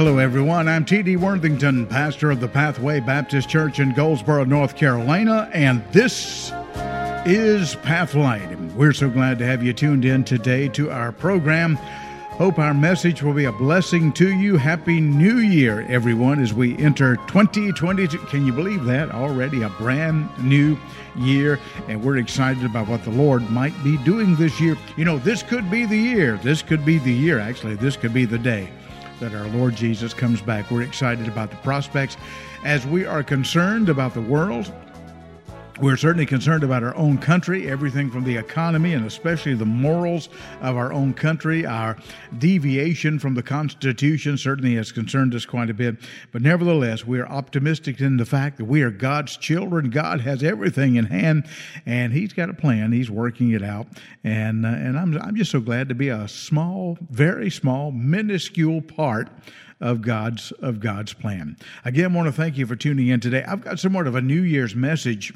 Hello everyone, I'm T.D. Worthington, pastor of the Pathway Baptist Church in Goldsboro, North Carolina, and this is Pathlight. We're so glad to have you tuned in today to our program. Hope our message will be a blessing to you. Happy New Year, everyone, as we enter 2022. Can you believe that? Already a brand new year, and we're excited about what the Lord might be doing this year. You know, this could be the year. This could be the year, actually. This could be the day that our Lord Jesus comes back. We're excited about the prospects as we are concerned about the world. We're certainly concerned about our own country, everything from the economy and especially the morals of our own country. Our deviation from the Constitution certainly has concerned us quite a bit. But nevertheless, we are optimistic in the fact that we are God's children. God has everything in hand, and He's got a plan. He's working it out. And I'm just so glad to be a small, very small, minuscule part of God's plan. Again, I want to thank you for tuning in today. I've got somewhat of a New Year's message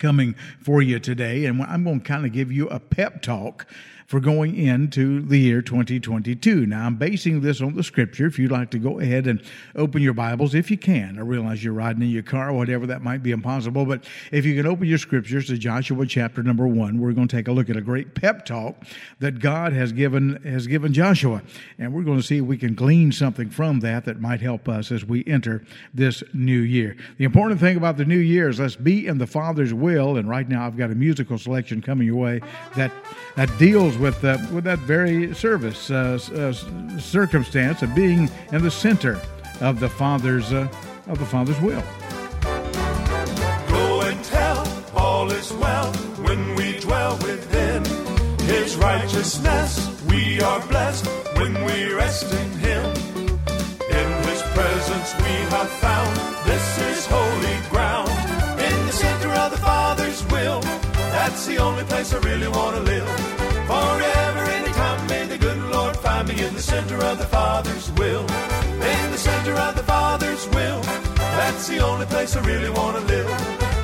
coming for you today, and I'm going to kind of give you a pep talk for going into the year 2022. Now, I'm basing this on the Scripture. If you'd like to go ahead and open your Bibles, if you can. I realize you're riding in your car or whatever, that might be impossible, but if you can open your Scriptures to Joshua chapter number 1, we're going to take a look at a great pep talk that God has given Joshua, and we're going to see if we can glean something from that might help us as we enter this new year. The important thing about the new year is let's be in the Father's will, and right now I've got a musical selection coming your way that deals with that very service circumstance of being in the center of the Father's will. Go and tell all is well when we dwell with Him. His righteousness, we are blessed when we rest in Him. In His presence we have found, this is holy ground. In the center of the Father's will, that's the only place I really want to live. Forever, anytime, may the good Lord find me in the center of the Father's will. In the center of the Father's will, that's the only place I really want to live.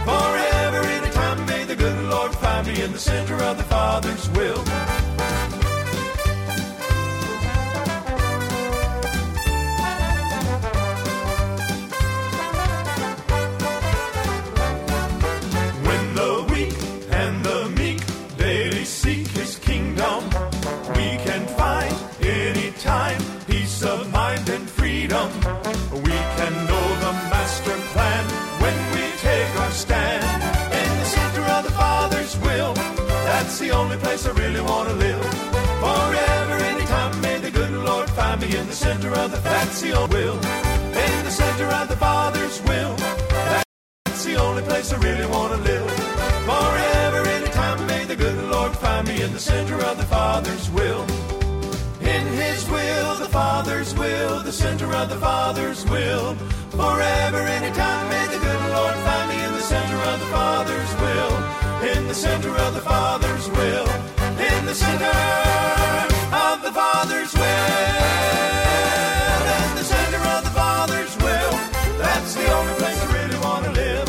Forever, anytime, may the good Lord find me in the center of the Father's will. The only place I really want to live. Forever, anytime, may the good Lord find me in the center of the Father's will. In the center of the Father's will, that's the only place I really want to live. Forever, anytime, may the good Lord find me in the center of the Father's will. In His will, the Father's will, the center of the Father's will. Forever, anytime, may the good Lord find me in the center of the Father's will. In the center of the Father's will. In the center of the Father's will. In the center of the Father's will. That's the only place I really want to live.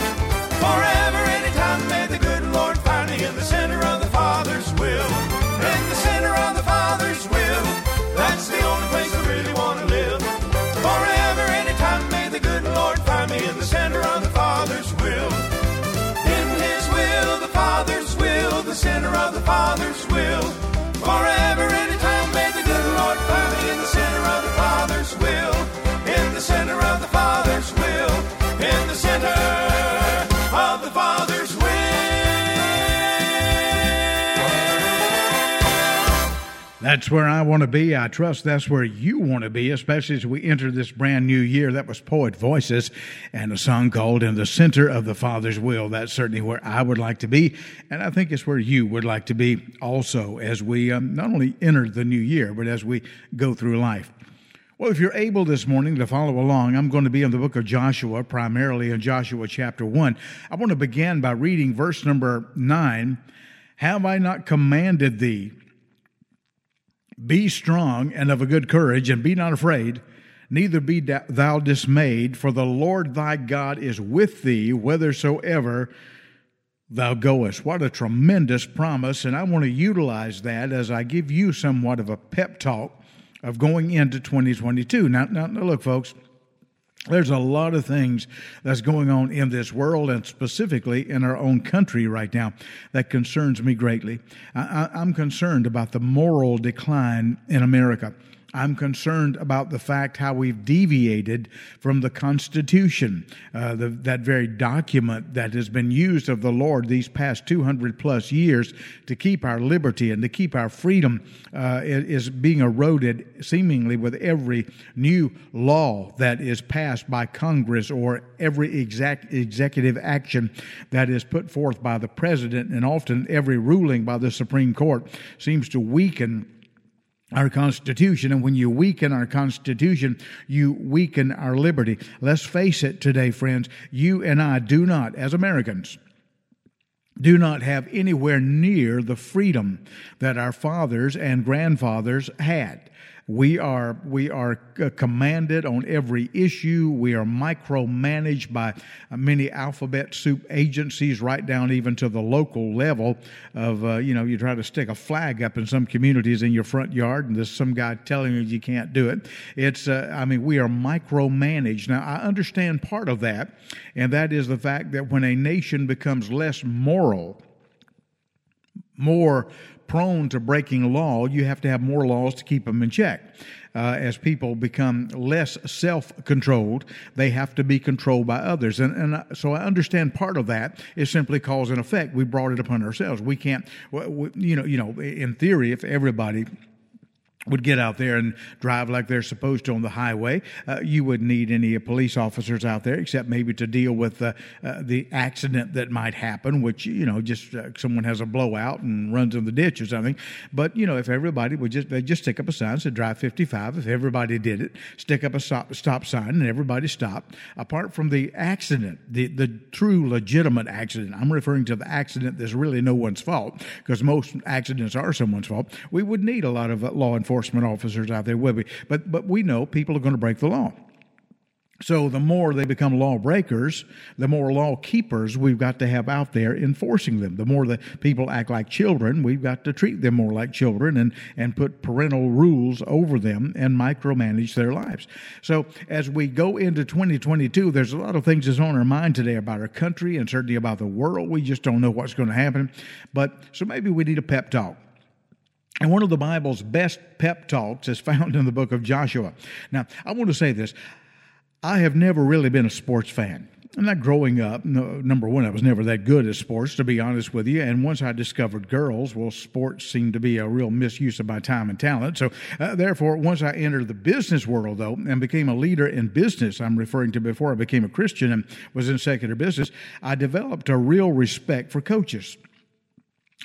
Forever, anytime, may the good Lord find me in the center of the Father's will. In the center of the Father's will. That's the only place I really want to live. Forever, anytime, may the good Lord find me in the center of the Father's will. The center of the Father's will. Forever, anytime, may the good Lord find me in the center of the Father's will. In the center of the Father's will. In the center of the Father's will. That's where I want to be. I trust that's where you want to be, especially as we enter this brand new year. That was Poet Voices and a song called In the Center of the Father's Will. That's certainly where I would like to be, and I think it's where you would like to be also as we not only enter the new year, but as we go through life. Well, if you're able this morning to follow along, I'm going to be in the book of Joshua, primarily in Joshua chapter 1. I want to begin by reading verse number 9. Have I not commanded thee? Be strong and of a good courage, and be not afraid, neither be thou dismayed, for the Lord thy God is with thee whithersoever thou goest. What a tremendous promise, and I want to utilize that as I give you somewhat of a pep talk of going into 2022. Now look, folks, there's a lot of things that's going on in this world and specifically in our own country right now that concerns me greatly. I'm concerned about the moral decline in America. I'm concerned about the fact how we've deviated from the Constitution, that very document that has been used of the Lord these past 200 plus years to keep our liberty and to keep our freedom is being eroded seemingly with every new law that is passed by Congress or every executive action that is put forth by the president, and often every ruling by the Supreme Court seems to weaken our Constitution, and when you weaken our Constitution, you weaken our liberty. Let's face it today, friends, you and I do not, as Americans, do not have anywhere near the freedom that our fathers and grandfathers had. We are commanded on every issue. We are micromanaged by many alphabet soup agencies, right down even to the local level of, you try to stick a flag up in some communities in your front yard, and there's some guy telling you can't do it. We are micromanaged. Now, I understand part of that, and that is the fact that when a nation becomes less moral, more prone to breaking law, you have to have more laws to keep them in check. As people become less self-controlled, they have to be controlled by others. So I understand part of that is simply cause and effect. We brought it upon ourselves. We can't, in theory, if everybody would get out there and drive like they're supposed to on the highway, you wouldn't need any police officers out there, except maybe to deal with the accident that might happen, which, someone has a blowout and runs in the ditch or something. But, if everybody would just stick up a sign that said drive 55, if everybody did it, stick up a stop sign and everybody stopped. Apart from the accident, the true legitimate accident, I'm referring to the accident that's really no one's fault, because most accidents are someone's fault, we would need a lot of law enforcement officers out there, would we? But we know people are going to break the law. So the more they become lawbreakers, the more law keepers we've got to have out there enforcing them. The more the people act like children, we've got to treat them more like children and put parental rules over them and micromanage their lives. So as we go into 2022, there's a lot of things that's on our mind today about our country and certainly about the world. We just don't know what's going to happen. So maybe we need a pep talk. And one of the Bible's best pep talks is found in the book of Joshua. Now, I want to say this. I have never really been a sports fan. I'm not growing up. No, number one, I was never that good at sports, to be honest with you. And once I discovered girls, sports seemed to be a real misuse of my time and talent. So, therefore, once I entered the business world, though, and became a leader in business, I'm referring to before I became a Christian and was in secular business, I developed a real respect for coaches.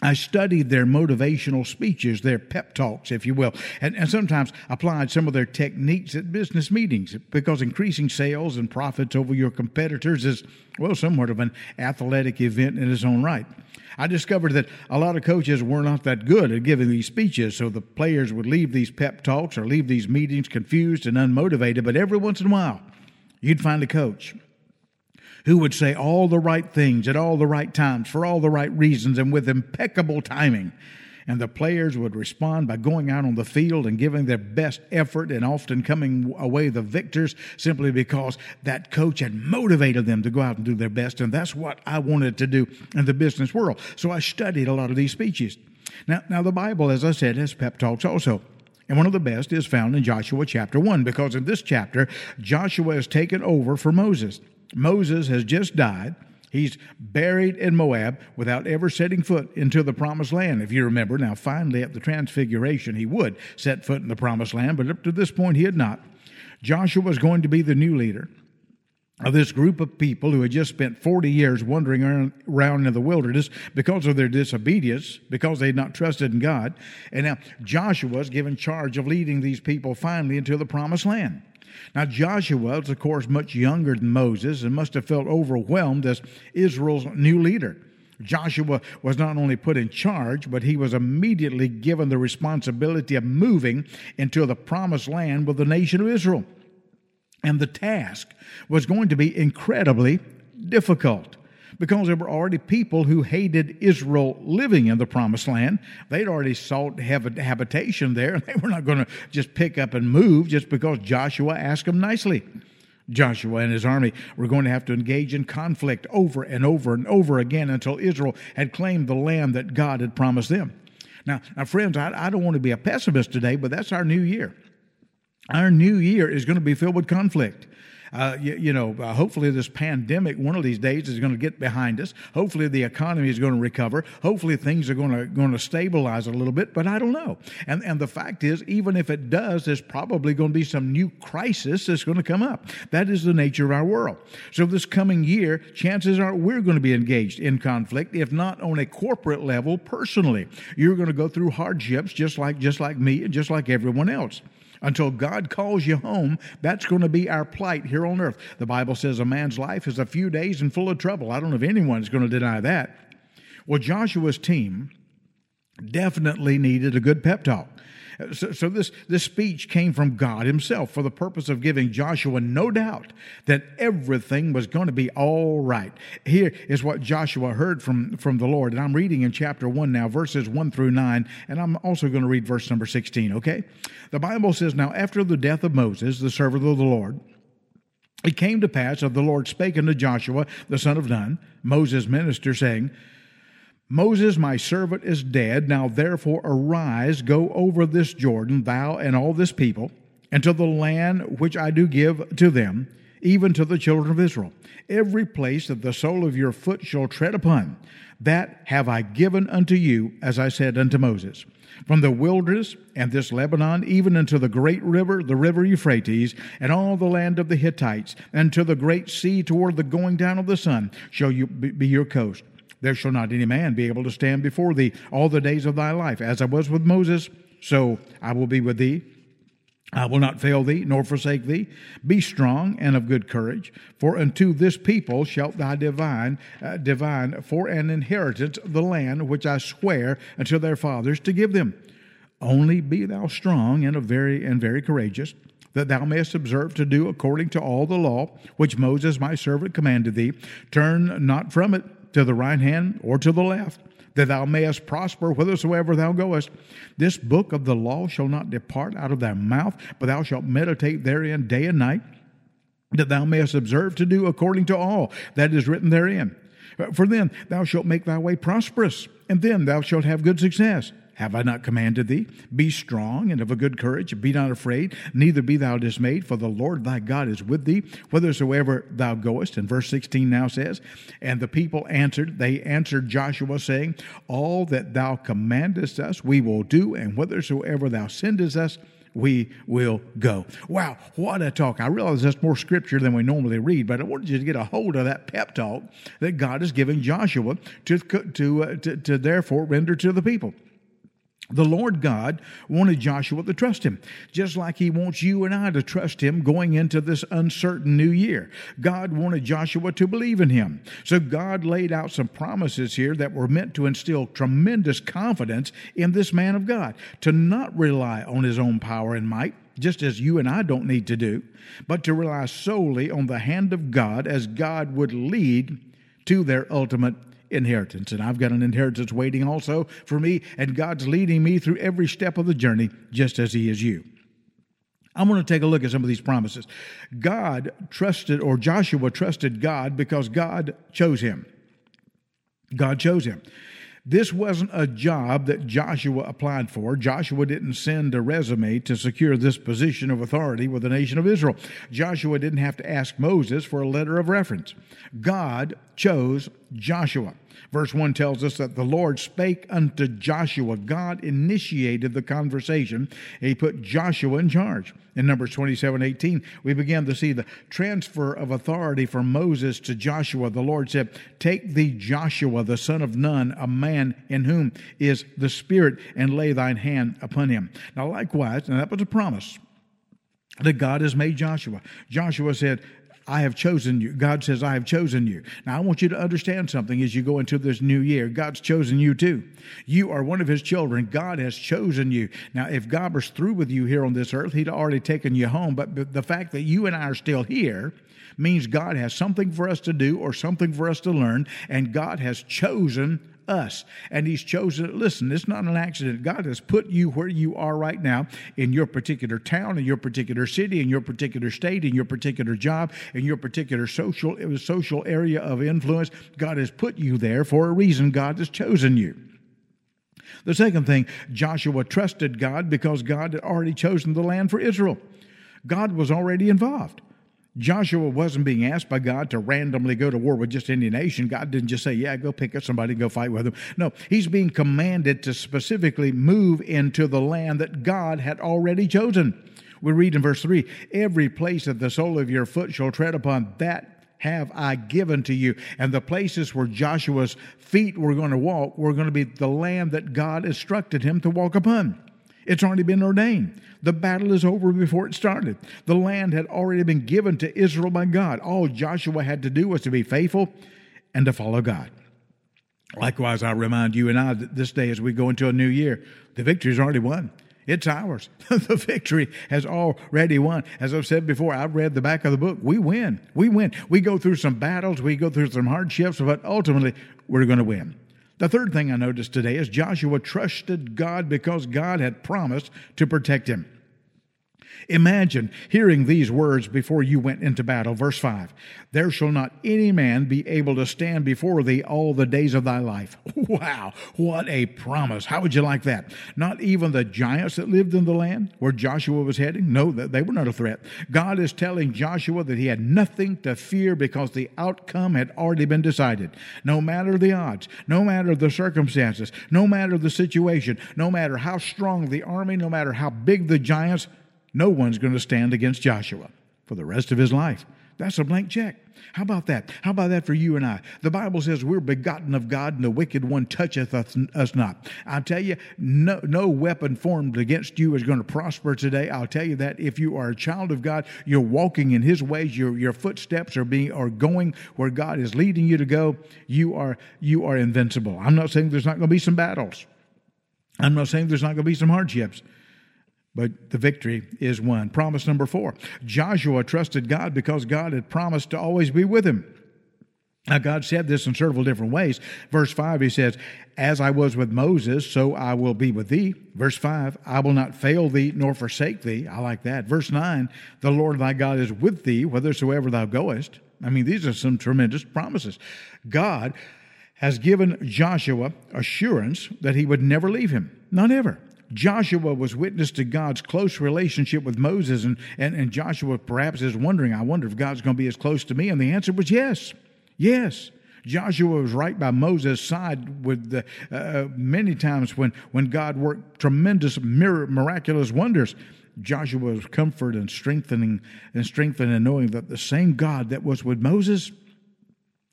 I studied their motivational speeches, their pep talks, if you will, and sometimes applied some of their techniques at business meetings, because increasing sales and profits over your competitors is, somewhat of an athletic event in its own right. I discovered that a lot of coaches were not that good at giving these speeches, so the players would leave these pep talks or leave these meetings confused and unmotivated, but every once in a while, you'd find a coach who would say all the right things at all the right times for all the right reasons and with impeccable timing. And the players would respond by going out on the field and giving their best effort and often coming away the victors simply because that coach had motivated them to go out and do their best. And that's what I wanted to do in the business world. So I studied a lot of these speeches. Now the Bible, as I said, has pep talks also. And one of the best is found in Joshua chapter 1, because in this chapter, Joshua has taken over for Moses. Moses has just died. He's buried in Moab without ever setting foot into the promised land, if you remember. Now, finally, at the transfiguration, he would set foot in the promised land, but up to this point, he had not. Joshua was going to be the new leader of this group of people who had just spent 40 years wandering around in the wilderness because of their disobedience, because they had not trusted in God. And now Joshua is given charge of leading these people finally into the promised land. Now, Joshua was, of course, much younger than Moses and must have felt overwhelmed as Israel's new leader. Joshua was not only put in charge, but he was immediately given the responsibility of moving into the promised land with the nation of Israel. And the task was going to be incredibly difficult. because there were already people who hated Israel living in the Promised Land. They'd already sought habitation there. They were not going to just pick up and move just because Joshua asked them nicely. Joshua and his army were going to have to engage in conflict over and over and over again until Israel had claimed the land that God had promised them. Now friends, I don't want to be a pessimist today, but that's our new year. Our new year is going to be filled with conflict. Hopefully this pandemic one of these days is going to get behind us. Hopefully the economy is going to recover. Hopefully things are going to stabilize a little bit, but I don't know. And the fact is, even if it does, there's probably going to be some new crisis that's going to come up. That is the nature of our world. So this coming year, chances are we're going to be engaged in conflict, if not on a corporate level, personally. You're going to go through hardships just like me and just like everyone else. Until God calls you home, that's going to be our plight here on earth. The Bible says a man's life is a few days and full of trouble. I don't know if anyone's going to deny that. Well, Joshua's team definitely needed a good pep talk. So this speech came from God himself for the purpose of giving Joshua no doubt that everything was going to be all right. Here is what Joshua heard from the Lord. And I'm reading in chapter 1 now, verses 1 through 9. And I'm also going to read verse number 16, okay? The Bible says, "Now after the death of Moses, the servant of the Lord, it came to pass that the Lord spake unto Joshua, the son of Nun, Moses' minister, saying, Moses, my servant, is dead. Now therefore arise, go over this Jordan, thou and all this people, into the land which I do give to them, even to the children of Israel. Every place that the sole of your foot shall tread upon, that have I given unto you, as I said unto Moses. From the wilderness and this Lebanon, even unto the great river, the river Euphrates, and all the land of the Hittites, and to the great sea toward the going down of the sun, shall you be your coast. There shall not any man be able to stand before thee all the days of thy life. As I was with Moses, so I will be with thee. I will not fail thee, nor forsake thee. Be strong and of good courage, for unto this people shalt thou divine for an inheritance the land which I swear unto their fathers to give them. Only be thou strong and very courageous, that thou mayest observe to do according to all the law which Moses my servant commanded thee. Turn not from it to the right hand or to the left, that thou mayest prosper whithersoever thou goest. This book of the law shall not depart out of thy mouth, but thou shalt meditate therein day and night, that thou mayest observe to do according to all that is written therein. For then thou shalt make thy way prosperous, and then thou shalt have good success. Have I not commanded thee? Be strong and of a good courage. Be not afraid, neither be thou dismayed, for the Lord thy God is with thee, whithersoever thou goest." And verse 16 now says, "And the people answered, they answered Joshua, saying, All that thou commandest us, we will do, and whithersoever thou sendest us, we will go." Wow, what a talk. I realize that's more scripture than we normally read, but I wanted you to get a hold of that pep talk that God is giving Joshua to therefore render to the people. The Lord God wanted Joshua to trust him, just like he wants you and I to trust him going into this uncertain new year. God wanted Joshua to believe in him. So God laid out some promises here that were meant to instill tremendous confidence in this man of God, to not rely on his own power and might, just as you and I don't need to do, but to rely solely on the hand of God as God would lead to their ultimate inheritance. And I've got an inheritance waiting also for me, and God's leading me through every step of the journey, just as he is you. I'm going to take a look at some of these promises. Joshua trusted God because God chose him. God chose him. This wasn't a job that Joshua applied for. Joshua didn't send a resume to secure this position of authority with the nation of Israel. Joshua didn't have to ask Moses for a letter of reference. God chose Joshua. Verse 1 tells us that the Lord spake unto Joshua. God initiated the conversation. He put Joshua in charge. In Numbers 27:18, we began to see the transfer of authority from Moses to Joshua. The Lord said, "Take thee Joshua, the son of Nun, a man in whom is the Spirit, and lay thine hand upon him." Now likewise, and that was a promise that God has made Joshua. Joshua said, I have chosen you. God says, I have chosen you. Now, I want you to understand something as you go into this new year. God's chosen you too. You are one of his children. God has chosen you. Now, if God was through with you here on this earth, he'd already taken you home. But the fact that you and I are still here means God has something for us to do or something for us to learn, and God has chosen us. And he's chosen, listen, it's not an accident. God has put you where you are right now, in your particular town, in your particular city, in your particular state, in your particular job, in your particular social area of influence. God has put you there for a reason. God has chosen you. The second thing, Joshua trusted God because God had already chosen the land for Israel. God was already involved. Joshua wasn't being asked by God to randomly go to war with just any nation. God didn't just say, yeah, go pick up somebody and go fight with them. No, he's being commanded to specifically move into the land that God had already chosen. We read in verse 3, every place that the sole of your foot shall tread upon, that have I given to you. And the places where Joshua's feet were going to walk were going to be the land that God instructed him to walk upon. It's already been ordained. The battle is over before it started. The land had already been given to Israel by God. All Joshua had to do was to be faithful and to follow God. Likewise, I remind you and I this day as we go into a new year, the victory is already won. It's ours. The victory has already won. As I've said before, I've read the back of the book. We win. We win. We go through some battles. We go through some hardships, but ultimately we're going to win. The third thing I noticed today is Joshua trusted God because God had promised to protect him. Imagine hearing these words before you went into battle. Verse 5, there shall not any man be able to stand before thee all the days of thy life. Wow, what a promise. How would you like that? Not even the giants that lived in the land where Joshua was heading? No, they were not a threat. God is telling Joshua that he had nothing to fear because the outcome had already been decided. No matter the odds, no matter the circumstances, no matter the situation, no matter how strong the army, no matter how big the giants, no one's going to stand against Joshua for the rest of his life. That's a blank check. How about that? How about that for you and I? The Bible says we're begotten of God and the wicked one toucheth us not. I tell you, no weapon formed against you is going to prosper today. I'll tell you that if you are a child of God, you're walking in his ways. Your footsteps are going where God is leading you to go. You are invincible. I'm not saying there's not going to be some battles. I'm not saying there's not going to be some hardships. But the victory is won. Promise number 4. Joshua trusted God because God had promised to always be with him. Now, God said this in several different ways. Verse 5, he says, as I was with Moses, so I will be with thee. Verse 5, I will not fail thee nor forsake thee. I like that. Verse 9, the Lord thy God is with thee whithersoever thou goest. I mean, these are some tremendous promises. God has given Joshua assurance that he would never leave him. Not ever. Joshua was witness to God's close relationship with Moses, and Joshua perhaps is wondering, I wonder if God's going to be as close to me, and the answer was yes. Yes. Joshua was right by Moses' side with many times when God worked tremendous miraculous wonders. Joshua was comforted and strengthened in knowing that the same God that was with Moses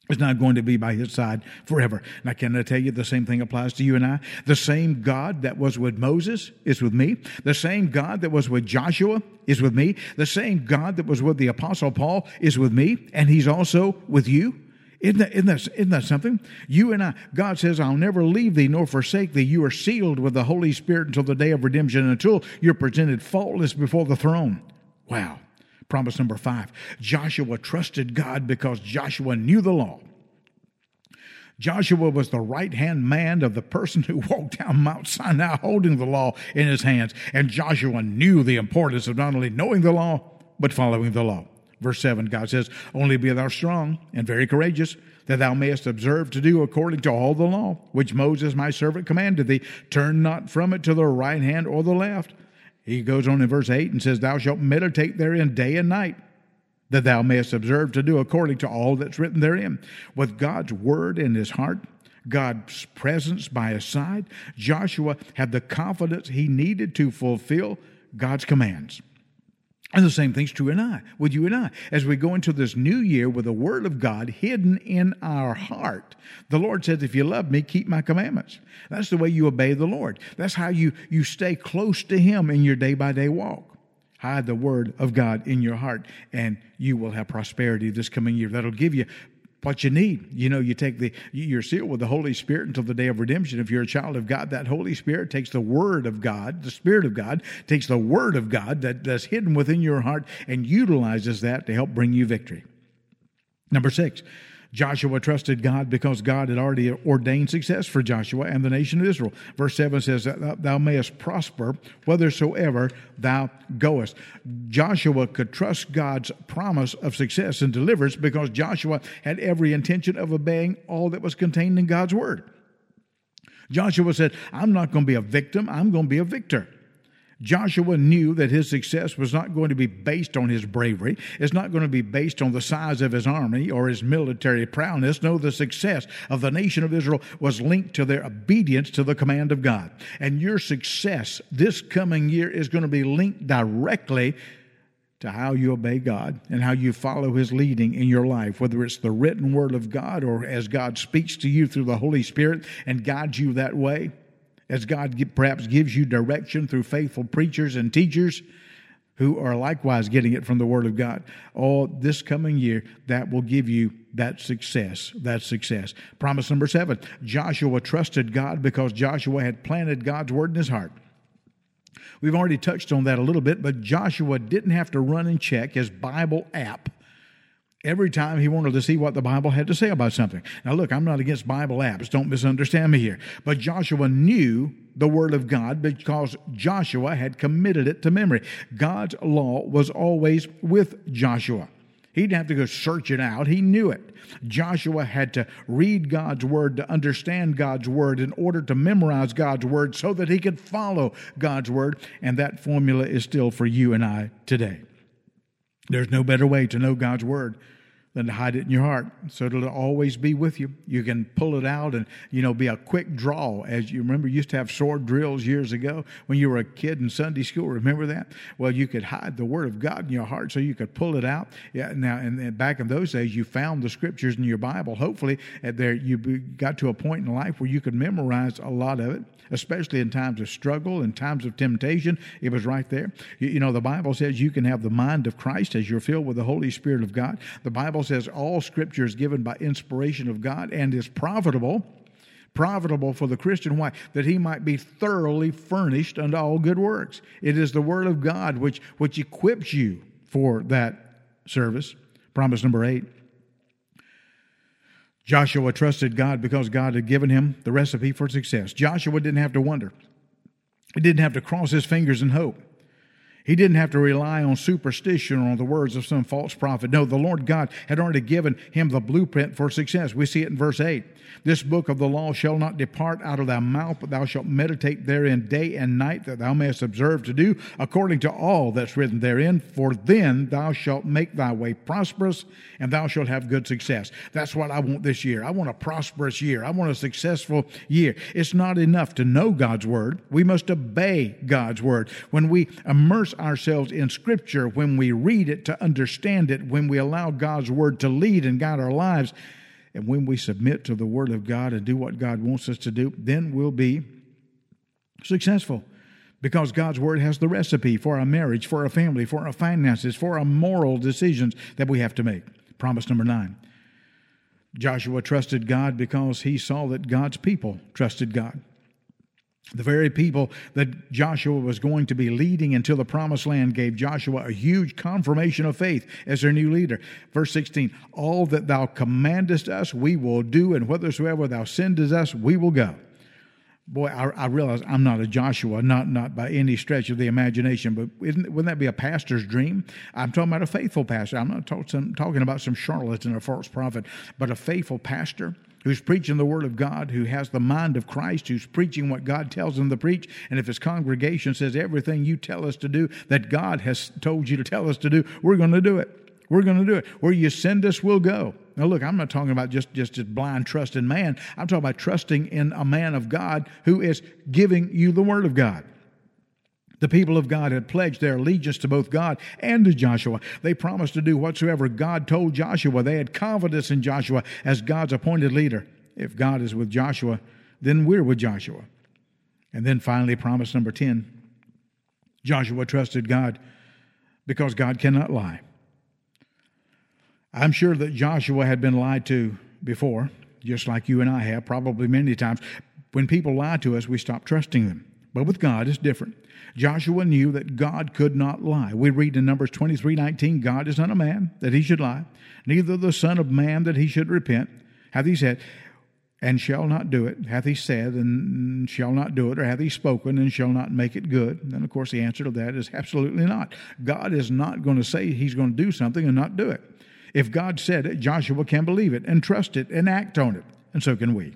is not going to be by his side forever. Now, can I tell you the same thing applies to you and I? The same God that was with Moses is with me. The same God that was with Joshua is with me. The same God that was with the Apostle Paul is with me, and he's also with you. Isn't that something? You and I, God says, I'll never leave thee nor forsake thee. You are sealed with the Holy Spirit until the day of redemption, until you're presented faultless before the throne. Wow. Promise number 5, Joshua trusted God because Joshua knew the law. Joshua was the right-hand man of the person who walked down Mount Sinai holding the law in his hands. And Joshua knew the importance of not only knowing the law, but following the law. Verse 7, God says, only be thou strong and very courageous, that thou mayest observe to do according to all the law, which Moses my servant commanded thee. Turn not from it to the right hand or the left. He goes on in verse 8 and says, thou shalt meditate therein day and night, that thou mayest observe to do according to all that's written therein. With God's word in his heart, God's presence by his side, Joshua had the confidence he needed to fulfill God's commands. And the same thing's true with you and I. As we go into this new year with the word of God hidden in our heart, the Lord says, if you love me, keep my commandments. That's the way you obey the Lord. That's how you stay close to him in your day-by-day walk. Hide the word of God in your heart, and you will have prosperity this coming year. That'll give you what you need. You know, you take you're sealed with the Holy Spirit until the day of redemption. If you're a child of God, that Holy Spirit takes the Word of God, the Spirit of God takes the Word of God that's hidden within your heart and utilizes that to help bring you victory. Number 6, Joshua trusted God because God had already ordained success for Joshua and the nation of Israel. Verse 7 says, "Thou mayest prosper whithersoever thou goest." Joshua could trust God's promise of success and deliverance because Joshua had every intention of obeying all that was contained in God's word. Joshua said, "I'm not going to be a victim, I'm going to be a victor." Joshua knew that his success was not going to be based on his bravery. It's not going to be based on the size of his army or his military prowess. No, the success of the nation of Israel was linked to their obedience to the command of God. And your success this coming year is going to be linked directly to how you obey God and how you follow His leading in your life, whether it's the written word of God or as God speaks to you through the Holy Spirit and guides you that way. As God perhaps gives you direction through faithful preachers and teachers who are likewise getting it from the Word of God. Oh, this coming year, that will give you that success, Promise number 7, Joshua trusted God because Joshua had planted God's Word in his heart. We've already touched on that a little bit, but Joshua didn't have to run and check his Bible app every time he wanted to see what the Bible had to say about something. Now look, I'm not against Bible apps. Don't misunderstand me here. But Joshua knew the Word of God because Joshua had committed it to memory. God's law was always with Joshua. He didn't have to go search it out. He knew it. Joshua had to read God's Word, to understand God's Word, in order to memorize God's Word so that he could follow God's Word. And that formula is still for you and I today. There's no better way to know God's Word than to hide it in your heart, so it'll always be with you. You can pull it out and, you know, be a quick draw. As you remember, you used to have sword drills years ago when you were a kid in Sunday school. Remember that? Well, you could hide the Word of God in your heart so you could pull it out. Yeah. Now, and back in those days, you found the Scriptures in your Bible. Hopefully, there you got to a point in life where you could memorize a lot of it, especially in times of struggle and times of temptation. It was right there. You know, the Bible says you can have the mind of Christ as you're filled with the Holy Spirit of God. The Bible says all Scripture is given by inspiration of God and is profitable for the Christian. Why? That he might be thoroughly furnished unto all good works. It is the Word of God which equips you for that service. Promise number 8. Joshua trusted God because God had given him the recipe for success. Joshua didn't have to wonder. He didn't have to cross his fingers and hope. He didn't have to rely on superstition or on the words of some false prophet. No, the Lord God had already given him the blueprint for success. We see it in verse 8. "This book of the law shall not depart out of thy mouth, but thou shalt meditate therein day and night, that thou mayest observe to do according to all that's written therein. For then thou shalt make thy way prosperous, and thou shalt have good success." That's what I want this year. I want a prosperous year. I want a successful year. It's not enough to know God's Word. We must obey God's Word. When we immerse ourselves in Scripture, when we read it to understand it, when we allow God's Word to lead and guide our lives, and when we submit to the Word of God and do what God wants us to do, then we'll be successful. Because God's Word has the recipe for our marriage, for our family, for our finances, for our moral decisions that we have to make. Promise number 9. Joshua trusted God because he saw that God's people trusted God. The very people that Joshua was going to be leading into the promised land gave Joshua a huge confirmation of faith as their new leader. Verse 16, "All that thou commandest us, we will do, and whithersoever thou sendest us, we will go." Boy, I realize I'm not a Joshua, not by any stretch of the imagination, but wouldn't that be a pastor's dream? I'm talking about a faithful pastor. I'm not talking about some charlatan or false prophet, but a faithful pastor who's preaching the Word of God, who has the mind of Christ, who's preaching what God tells him to preach. And if his congregation says everything you tell us to do that God has told you to tell us to do, we're going to do it. We're going to do it. Where you send us, we'll go. Now, look, I'm not talking about just blind trust in man. I'm talking about trusting in a man of God who is giving you the Word of God. The people of God had pledged their allegiance to both God and to Joshua. They promised to do whatsoever God told Joshua. They had confidence in Joshua as God's appointed leader. If God is with Joshua, then we're with Joshua. And then finally, promise number 10, Joshua trusted God because God cannot lie. I'm sure that Joshua had been lied to before, just like you and I have, probably many times. When people lie to us, we stop trusting them. But with God, it's different. Joshua knew that God could not lie. We read in Numbers 23:19, God is not a man that he should lie, neither the son of man that he should repent. Hath he said, and shall not do it? Hath he said, and shall not do it? Or hath he spoken, and shall not make it good? And, of course, the answer to that is absolutely not. God is not going to say he's going to do something and not do it. If God said it, Joshua can believe it and trust it and act on it. And so can we.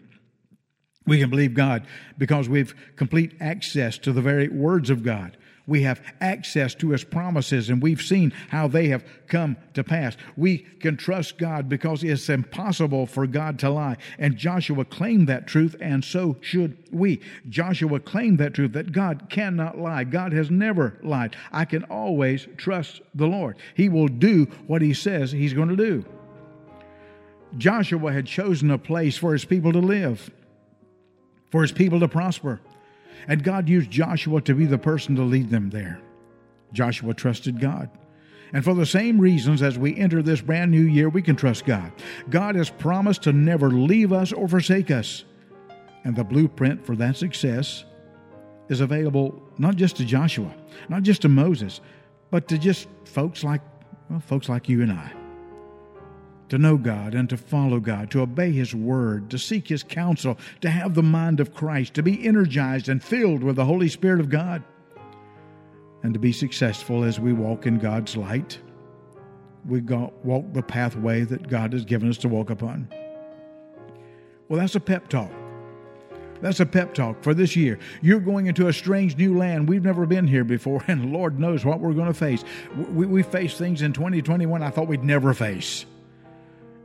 We can believe God because we have complete access to the very words of God. We have access to His promises, and we've seen how they have come to pass. We can trust God because it's impossible for God to lie. And Joshua claimed that truth, and so should we. Joshua claimed that truth, that God cannot lie. God has never lied. I can always trust the Lord. He will do what He says He's going to do. Joshua had chosen a place for His people to live, for His people to prosper. And God used Joshua to be the person to lead them there. Joshua trusted God. And for the same reasons, as we enter this brand new year, we can trust God. God has promised to never leave us or forsake us. And the blueprint for that success is available not just to Joshua, not just to Moses, but to just folks like you and I. To know God and to follow God, to obey His word, to seek His counsel, to have the mind of Christ, to be energized and filled with the Holy Spirit of God, and to be successful as we walk in God's light. We walk the pathway that God has given us to walk upon. Well, that's a pep talk. That's a pep talk for this year. You're going into a strange new land. We've never been here before, and Lord knows what we're going to face. We face things in 2021 I thought we'd never face.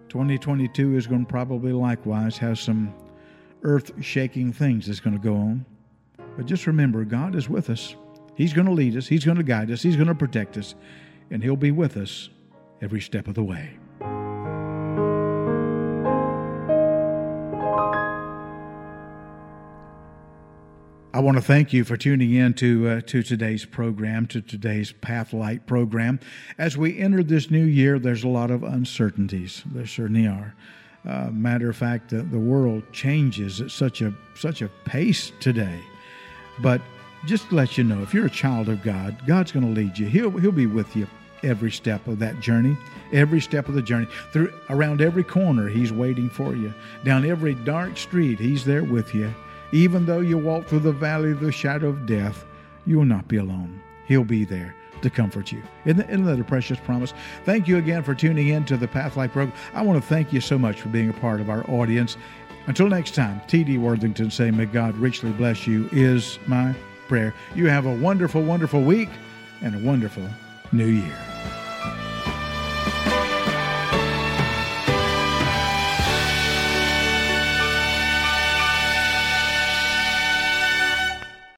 2022 is going to probably likewise have some earth-shaking things that's going to go on. But just remember, God is with us. He's going to lead us. He's going to guide us. He's going to protect us. And He'll be with us every step of the way. I want to thank you for tuning in to today's program, to today's Pathlight program. As we enter this new year, there's a lot of uncertainties. There certainly are. Matter of fact, the world changes at such a pace today. But just to let you know, if you're a child of God, God's going to lead you. He'll be with you every step of that journey, every step of the journey. Around every corner, He's waiting for you. Down every dark street, He's there with you. Even though you walk through the valley of the shadow of death, you will not be alone. He'll be there to comfort you. Isn't that a precious promise? Thank you again for tuning in to the Pathlight program. I want to thank you so much for being a part of our audience. Until next time, T.D. Worthington saying, may God richly bless you is my prayer. You have a wonderful, wonderful week and a wonderful new year.